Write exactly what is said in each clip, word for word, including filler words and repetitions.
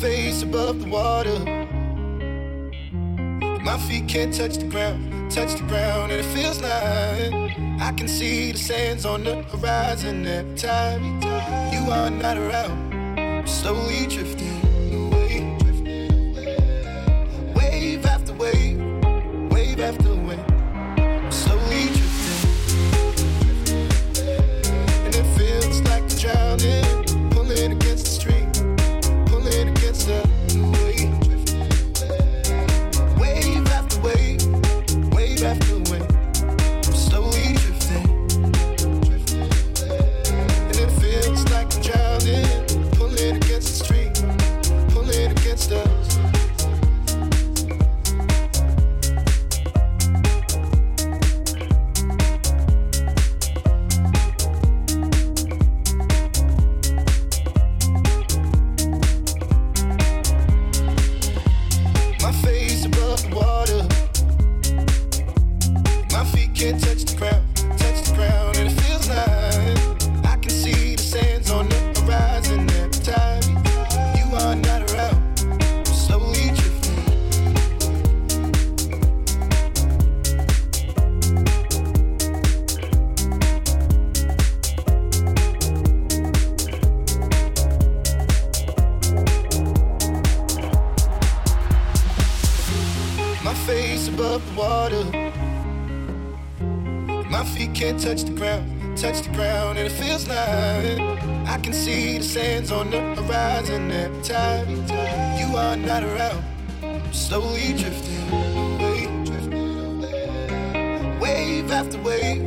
face above the water. My feet can't touch the ground, touch the ground, and it feels like I can see the sands on the horizon every time you are not around. I'm slowly drifting away, wave after wave, wave after wave. I'm slowly drifting, and it feels like I'm drowning, pulling against the stream, pulling against the wave. Wave after wave, wave after wave. I'm slowly drifting, and it feels like I'm drowning, pulling against the stream, pulling against us. Touch the ground, touch the ground, and it feels like I can see the sands on the horizon every time you are not around. I'm slowly drifting away, wave after wave,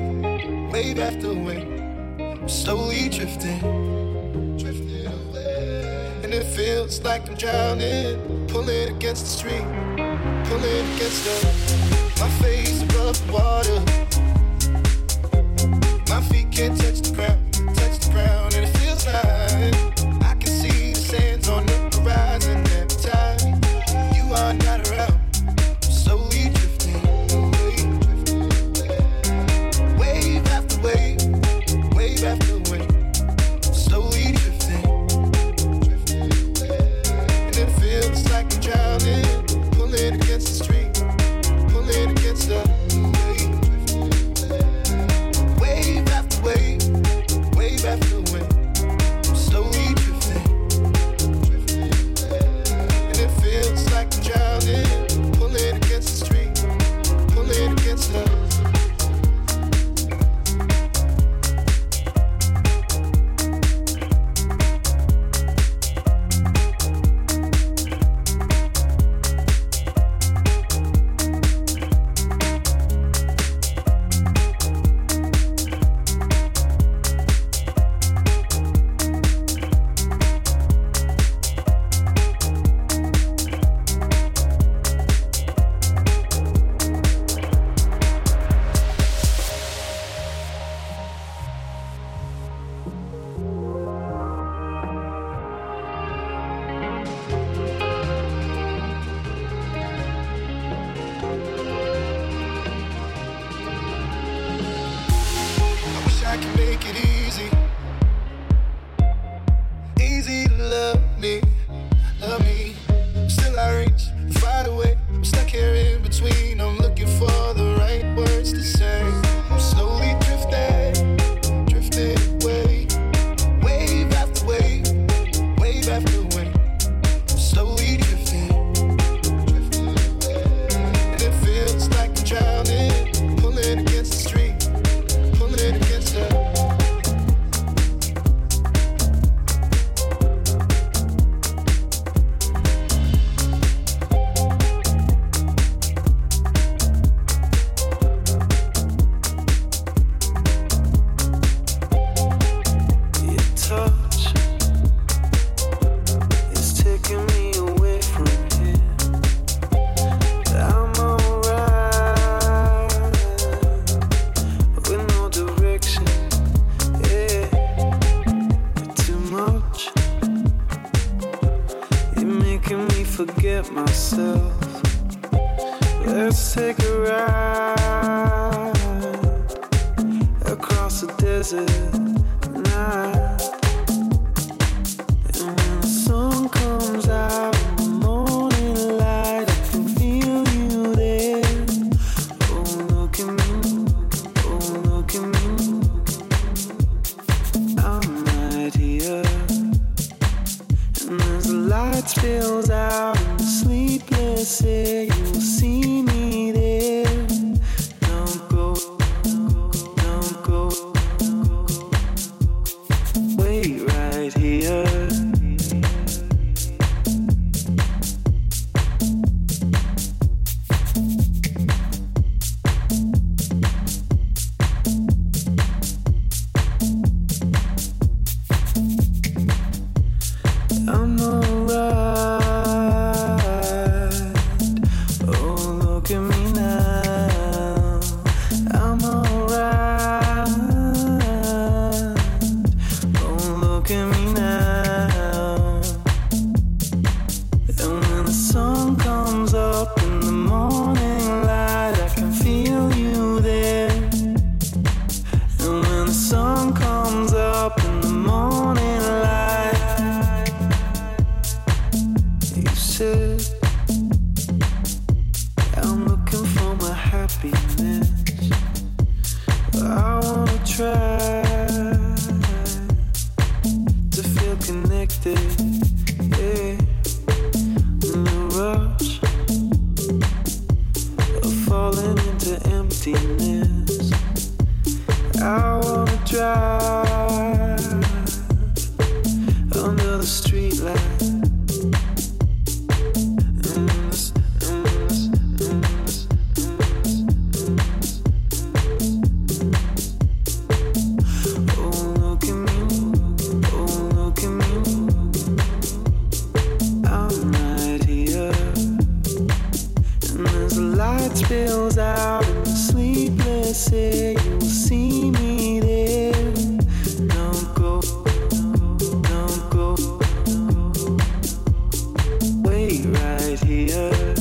wave after wave. I'm slowly drifting, and it feels like I'm drowning, pulling against the stream, pulling against the, my face above the water. My feet can't touch the ground, touch the ground, and it feels like I can see the sands on the horizon every time you are not around. I'm slowly drifting away, wave after wave, wave after wave. I'm slowly drifting, and it feels like I'm drowning, pulling against the stream, pulling against the wave. Wave, wave after wave. I'm slowly drifting, and it feels like I'm drowning, pulling against the stream, pulling against the. Desert night, and when the sun comes out. try to feel connected, yeah. In a rush of falling into emptiness, I wanna drive under the streetlight. Spills out in the sleepless air. You will see me there. Don't go, don't go, wait right here.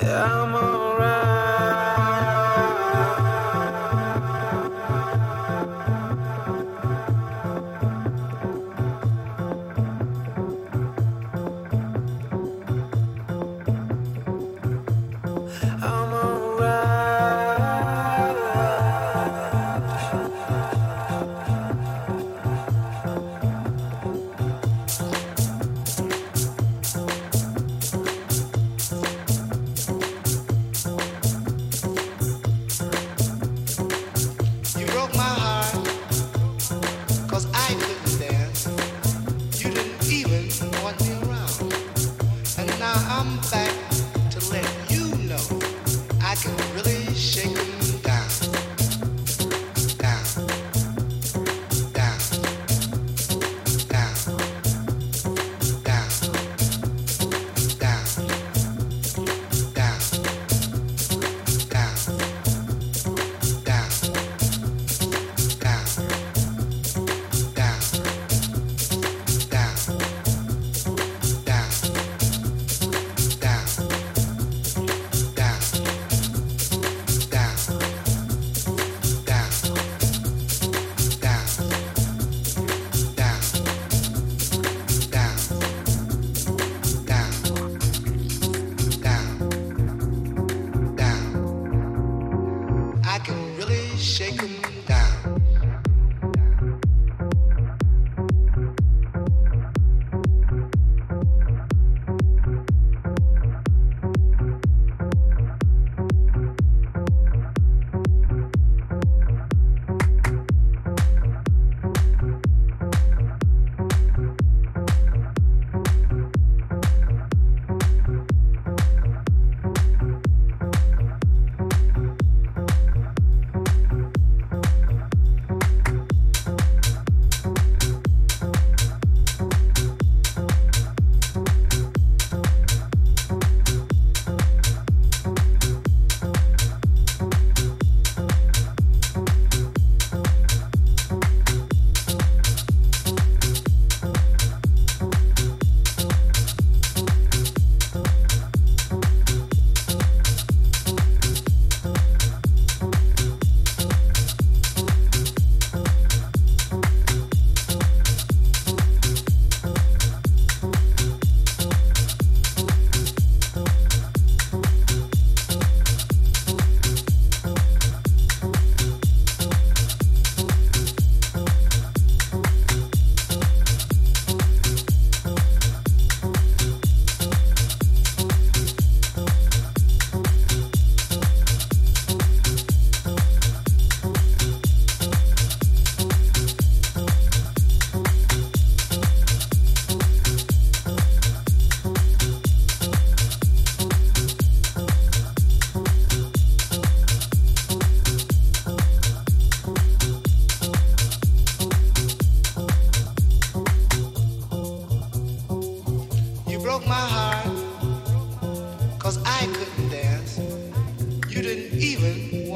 I'm alright.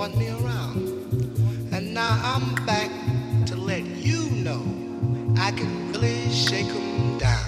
want me around. And now I'm back to let you know I can really shake them down.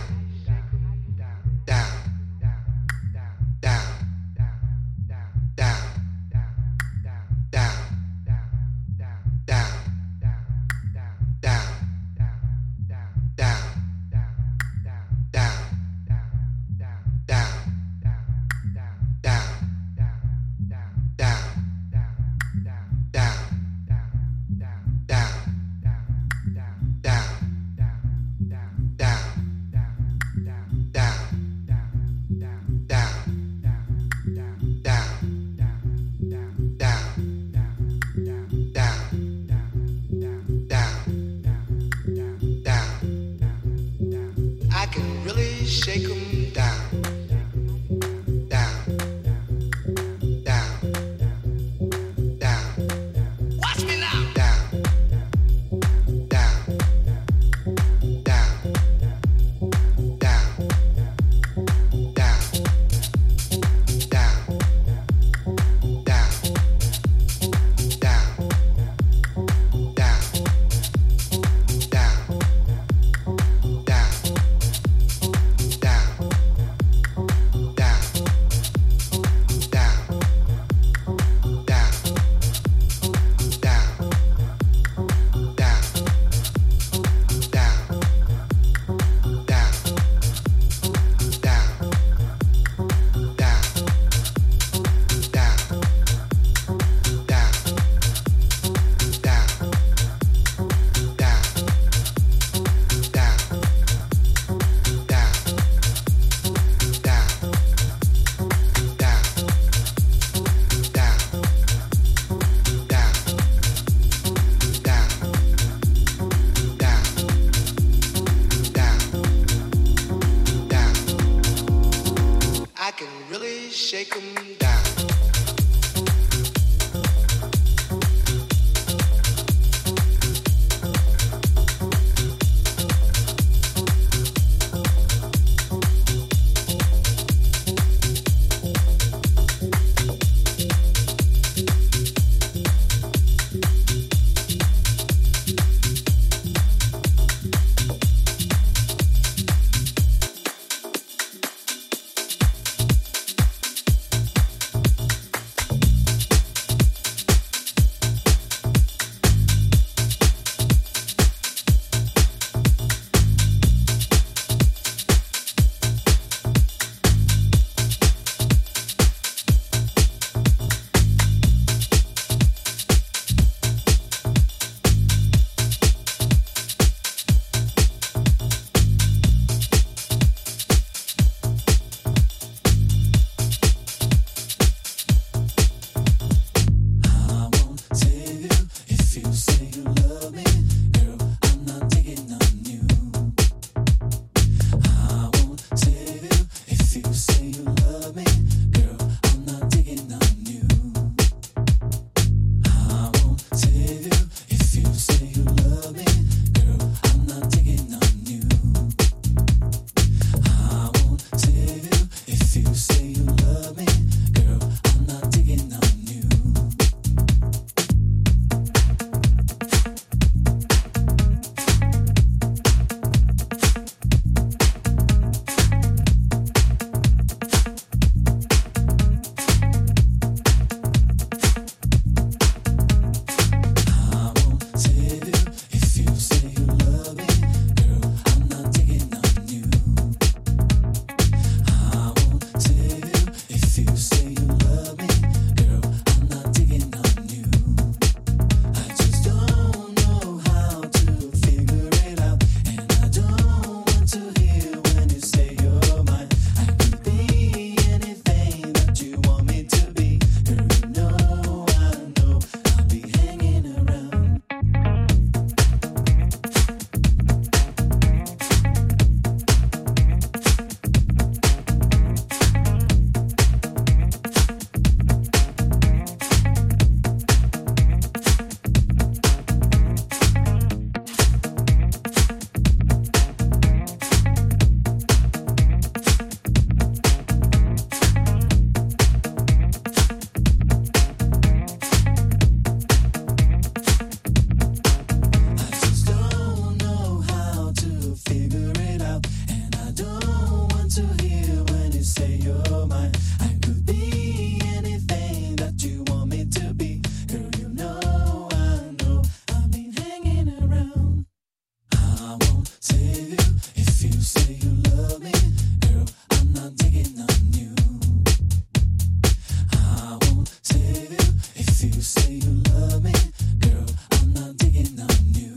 say you love me, girl, I'm not digging on you.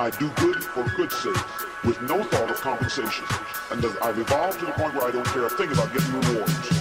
I do good for good sake, with no thought of compensation, and I evolve to the point where I don't care a thing about getting rewards.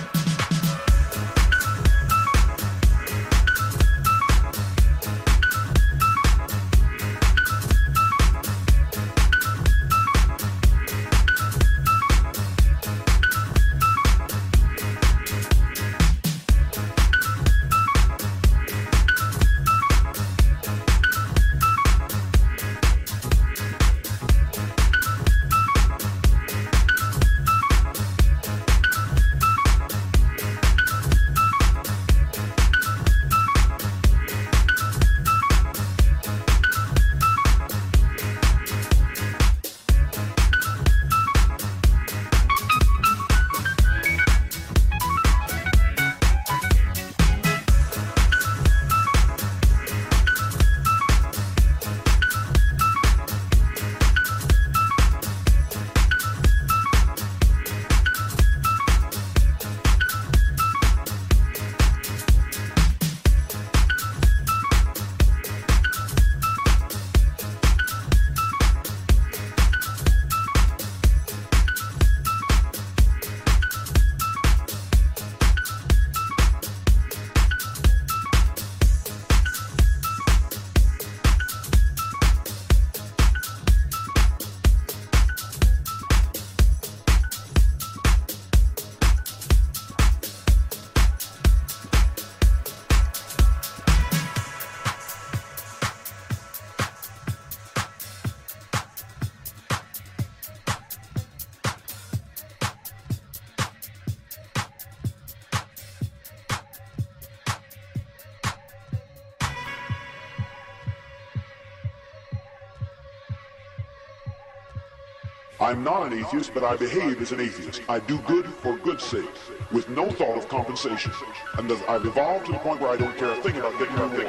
I'm not an atheist, but I behave as an atheist. I do good for good's sake, with no thought of compensation. And I've evolved to the point where I don't care a thing about getting a thing.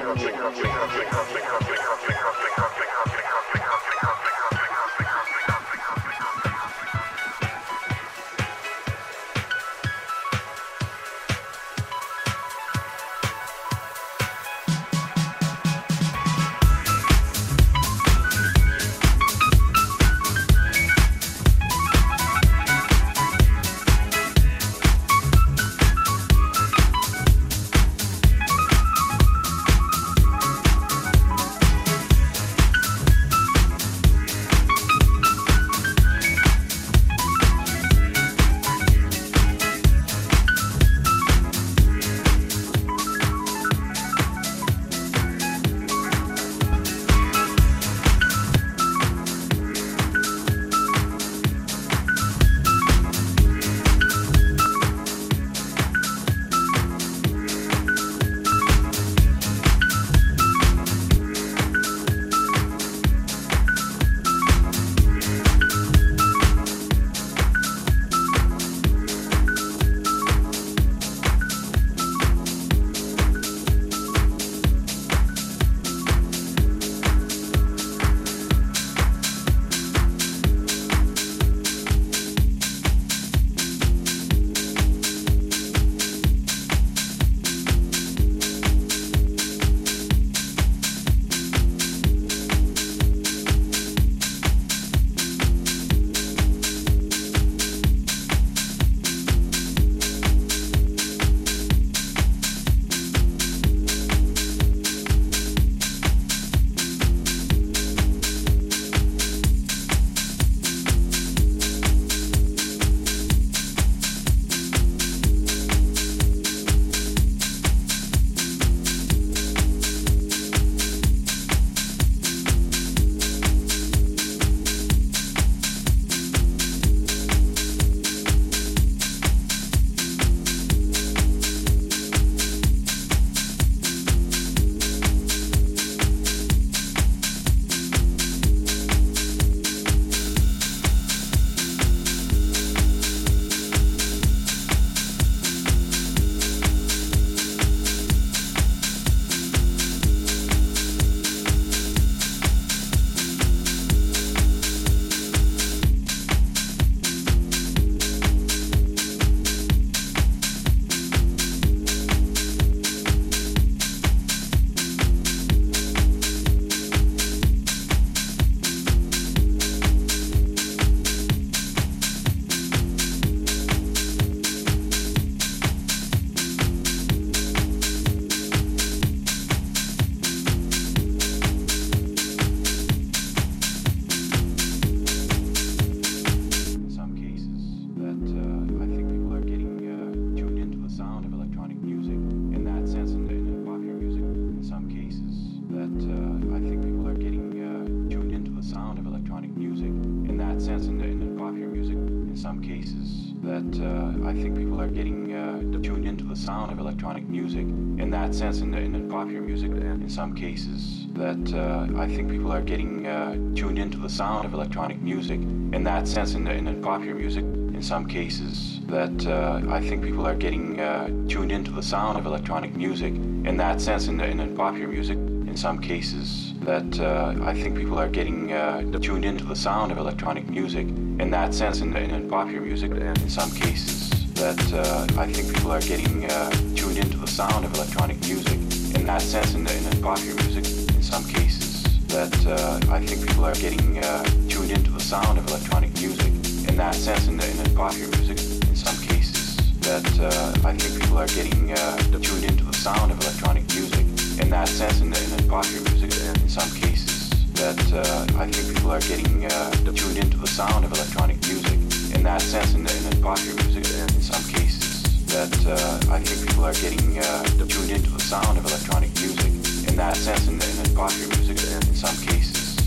Some cases that uh, I think people are getting uh, tuned into the sound of electronic music in that sense, in, in, in popular music. In some cases that uh, I think people are getting uh, tuned into the sound of electronic music in that sense, in, in, in popular music. In some cases that uh, I think people are getting uh, tuned into the sound of electronic music in that sense, in, in, in popular music. In some cases that uh, I think people are getting uh, tuned into the sound of electronic music. In that sense, in, in, in popular music, in some cases, that uh, I think people are getting uh, tuned into the sound of electronic music. In that sense, in, in, in popular music, in some cases, that uh, I think people are getting uh, tuned into the sound of electronic music. In that sense, in, in, in popular music, in some cases, that uh, I think people are getting uh, tuned into the sound of electronic music. In that sense, in, in, in popular music, in some cases.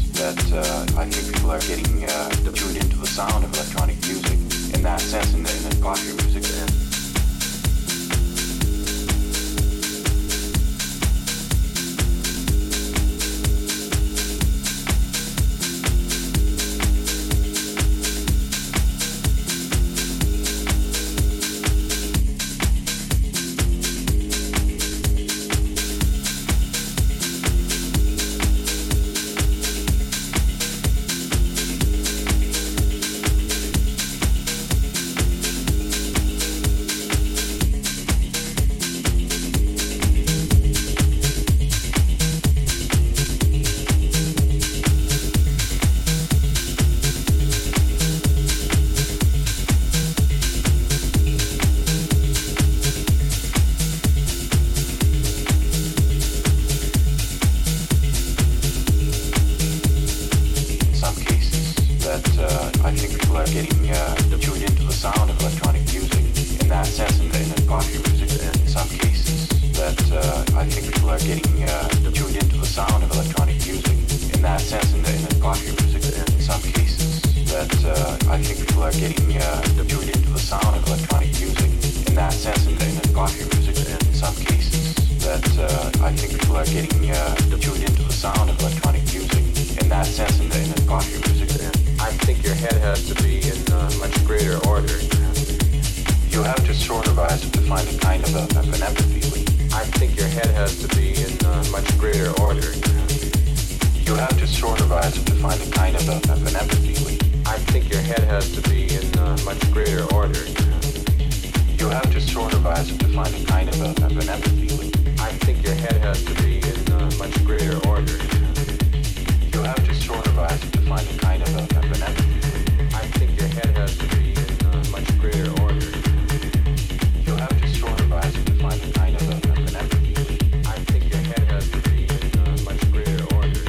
That uh, I think people are getting uh, tuned into the sound of electronic music in that sense, and in, in popular music in some cases. That uh, I think people are getting uh, tuned into the sound of electronic music in that sense, and in, in popular music in. I think people are getting uh, tuned into the sound of electronic music in that sense, and, and popular music in some cases. That uh, I think people are getting uh, tuned into the sound of electronic music in that sense, and, and popular music in some cases. That uh, I think people are getting uh, tuned into the sound of electronic music in that sense, and, and popular music in some cases. That uh, I think people are getting uh, tuned into the sound of electronic music in that sense, and, and popular music in. I think your head has to be in uh, much greater order. You have to sort of, I have to define a kind of, a, of an empathy. I think your head has to be in uh, much greater order. You have to sort of, I have to define a kind of, a, of an empathy. I think your head has to be in uh, much greater order. You have to sort of, I have to define a kind of, a, of an empathy. I think your head has to be in uh, much greater order. You have to sort of, I have to define a kind of, a, of an empathy. I think your head has to be in uh, much greater order. You have to sort of, I have to define a kind of, a, of an empathy. I think your head has to be in uh, much greater order.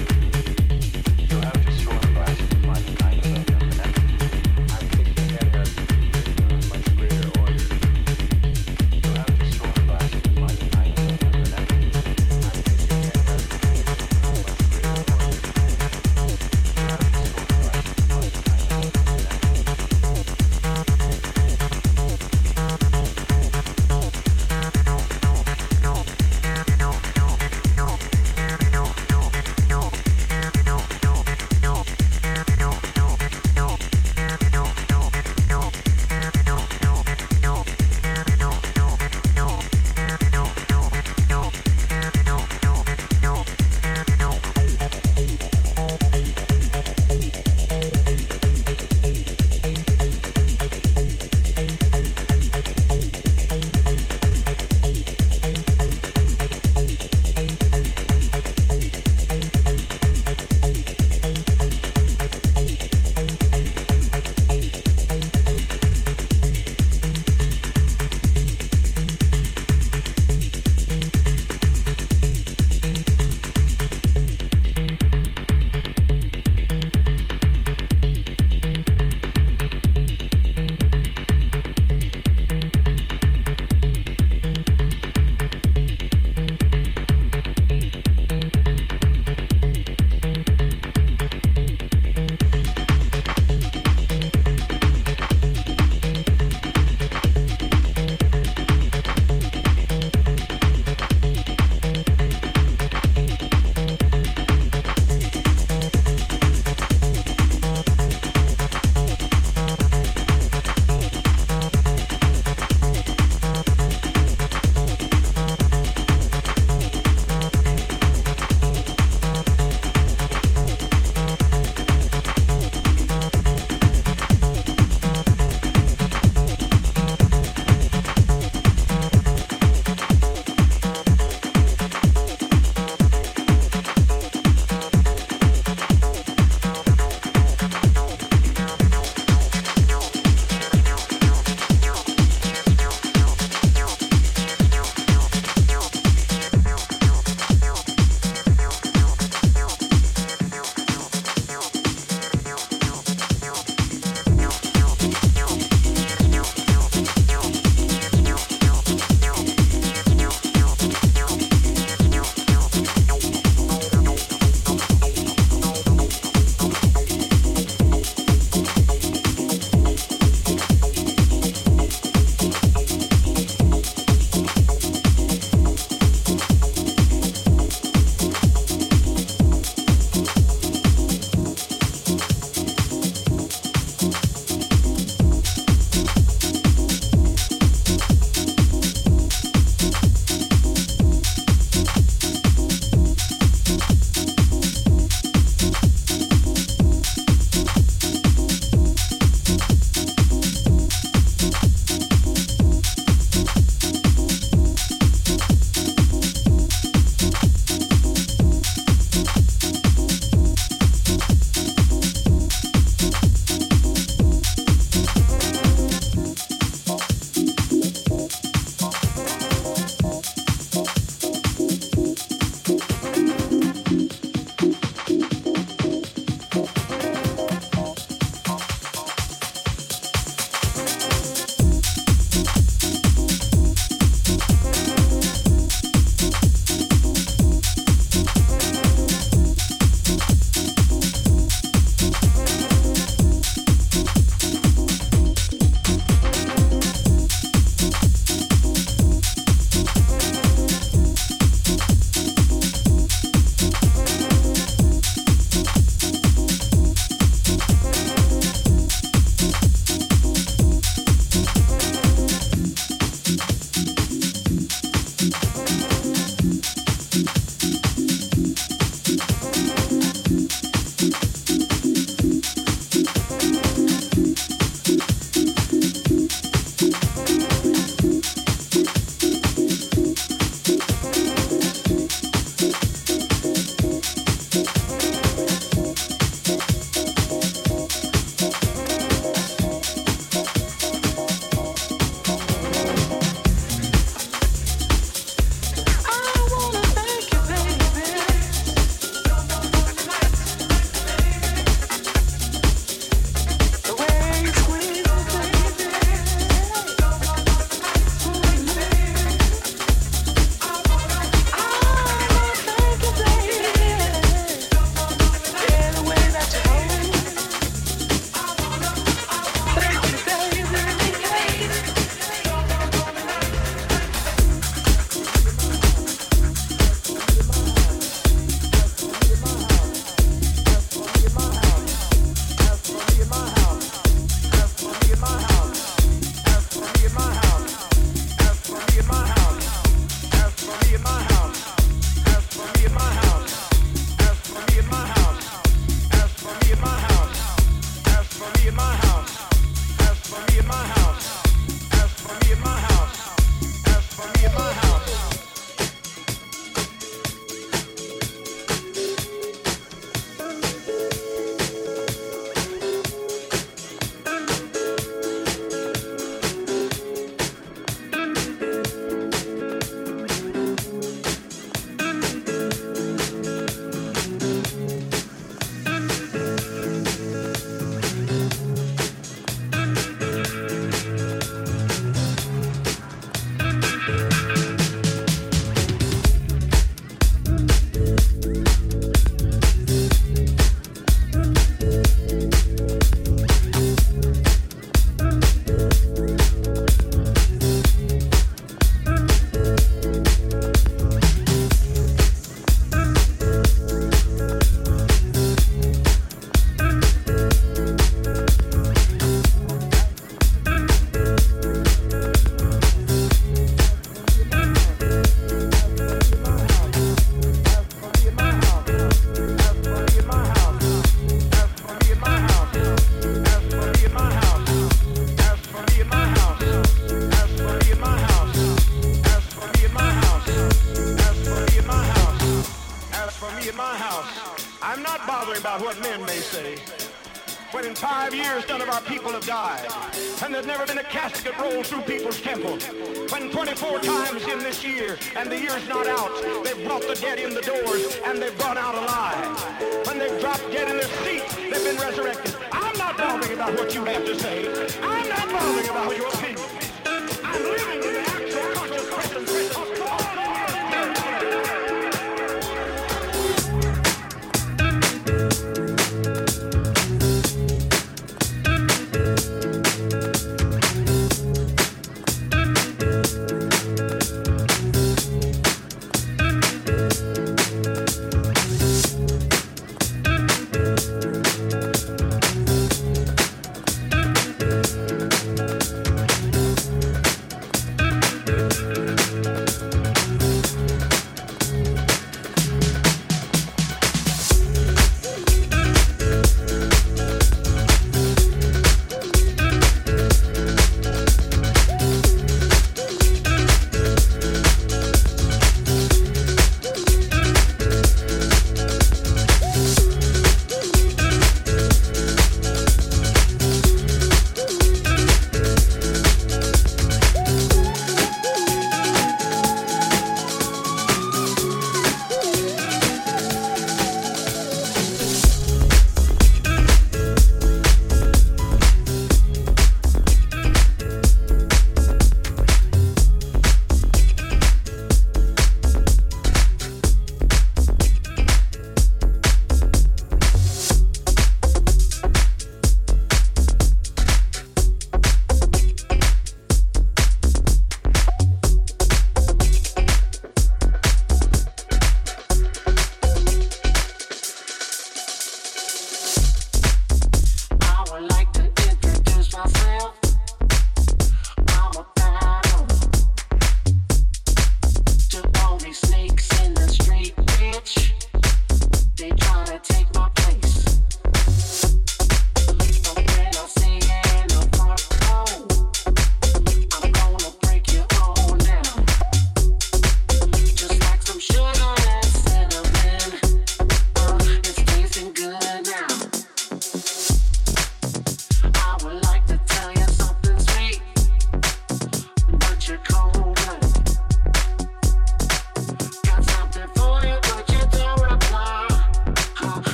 You have to sort of, I have to define a kind of, a, of an empathy. I think your head has to be in uh, much greater order. You have to sort of, I have to define a kind of, a, of an empathy. in my house. I'm not bothering about what men may say. When in five years none of our people have died, and there's never been a casket rolled through people's temple. When twenty-four times in this year, and the year's not out, they've brought the dead in the doors, and they've gone out alive. When they've dropped dead in their seat, they've been resurrected. I'm not bothering about what you have to say. I'm not bothering about your opinion. I'm living in the actual conscious presence of God. Yeah.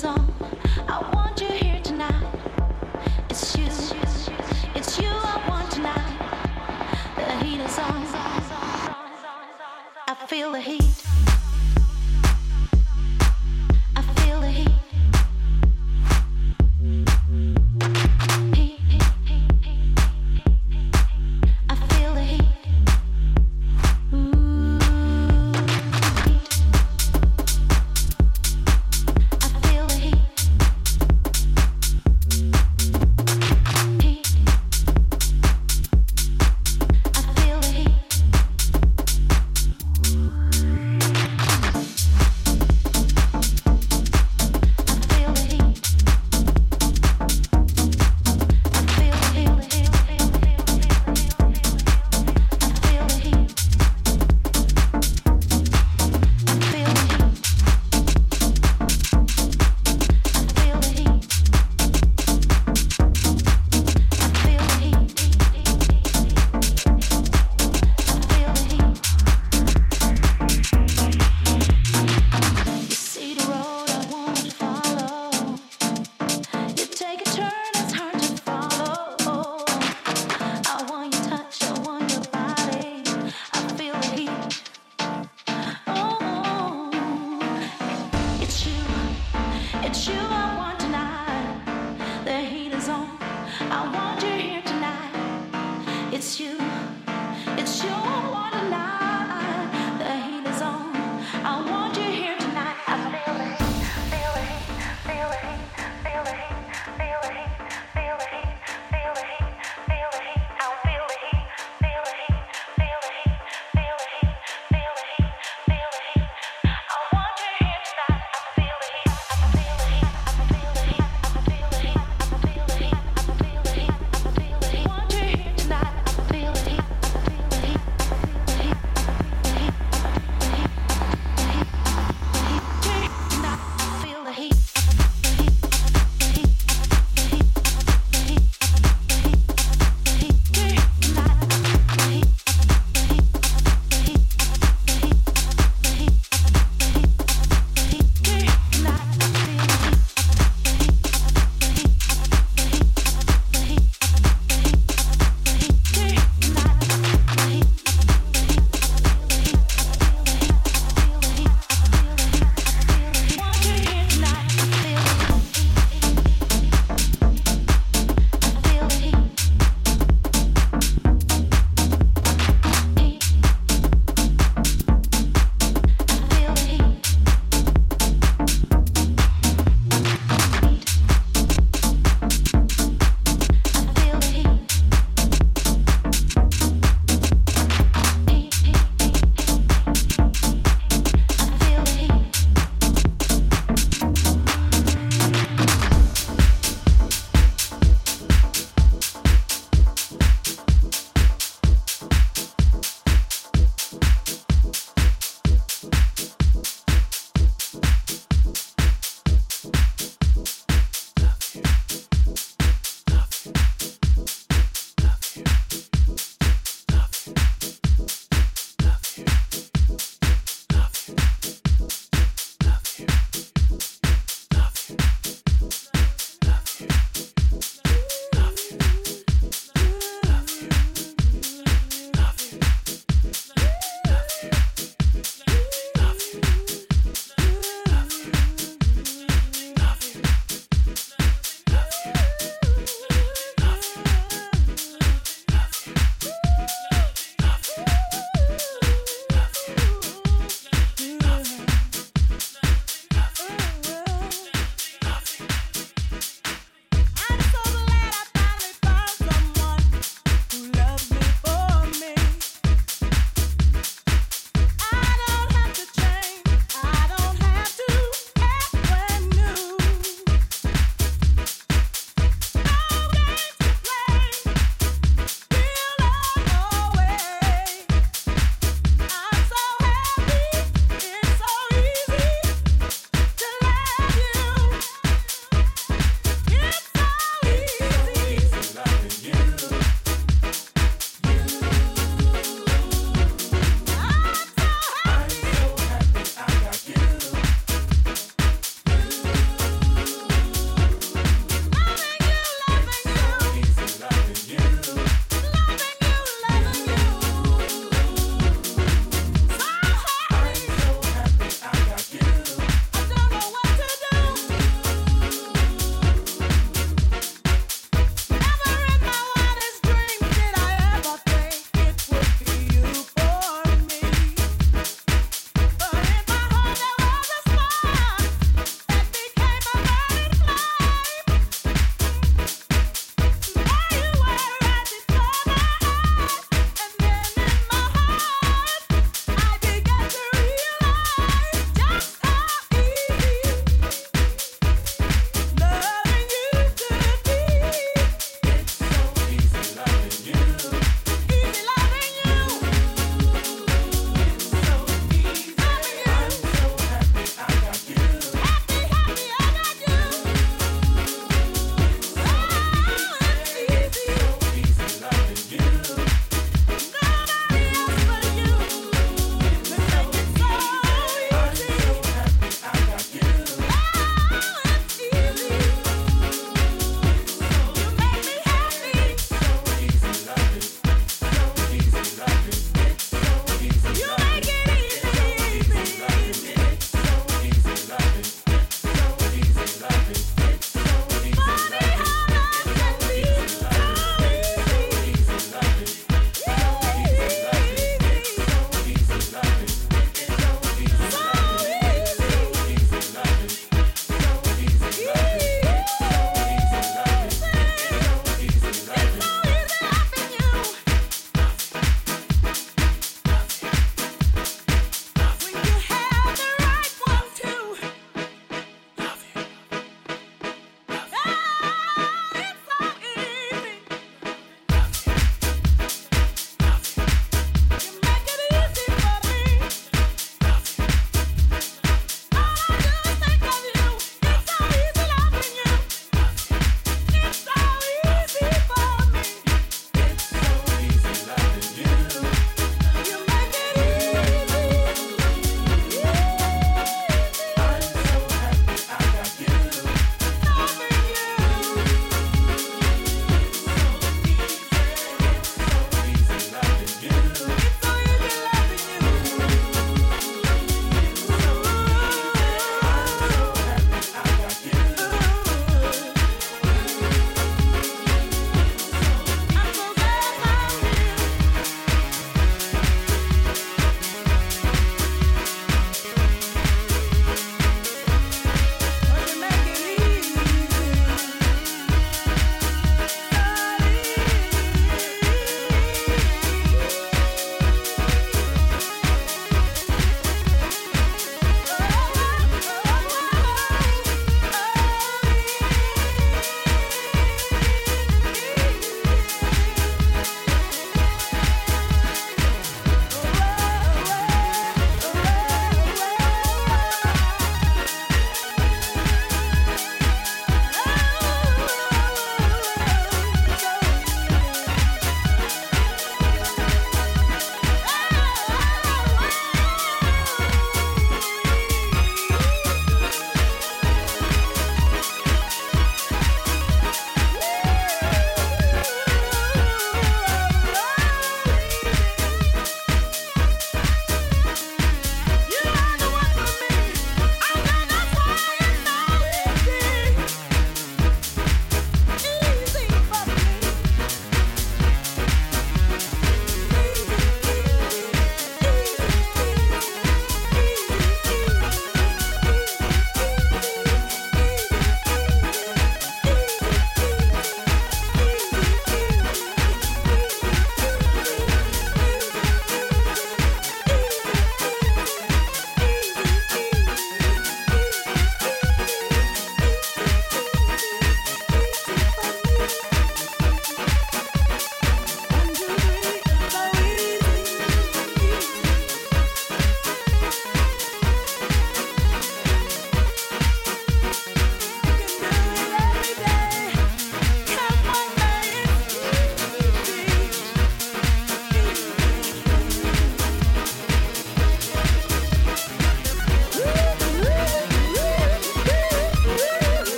I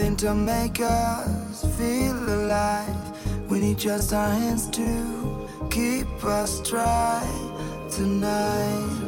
anything to make us feel alive. We need just our hands to keep us dry tonight.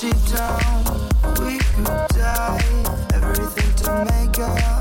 Deep down, we could die. Everything to make up.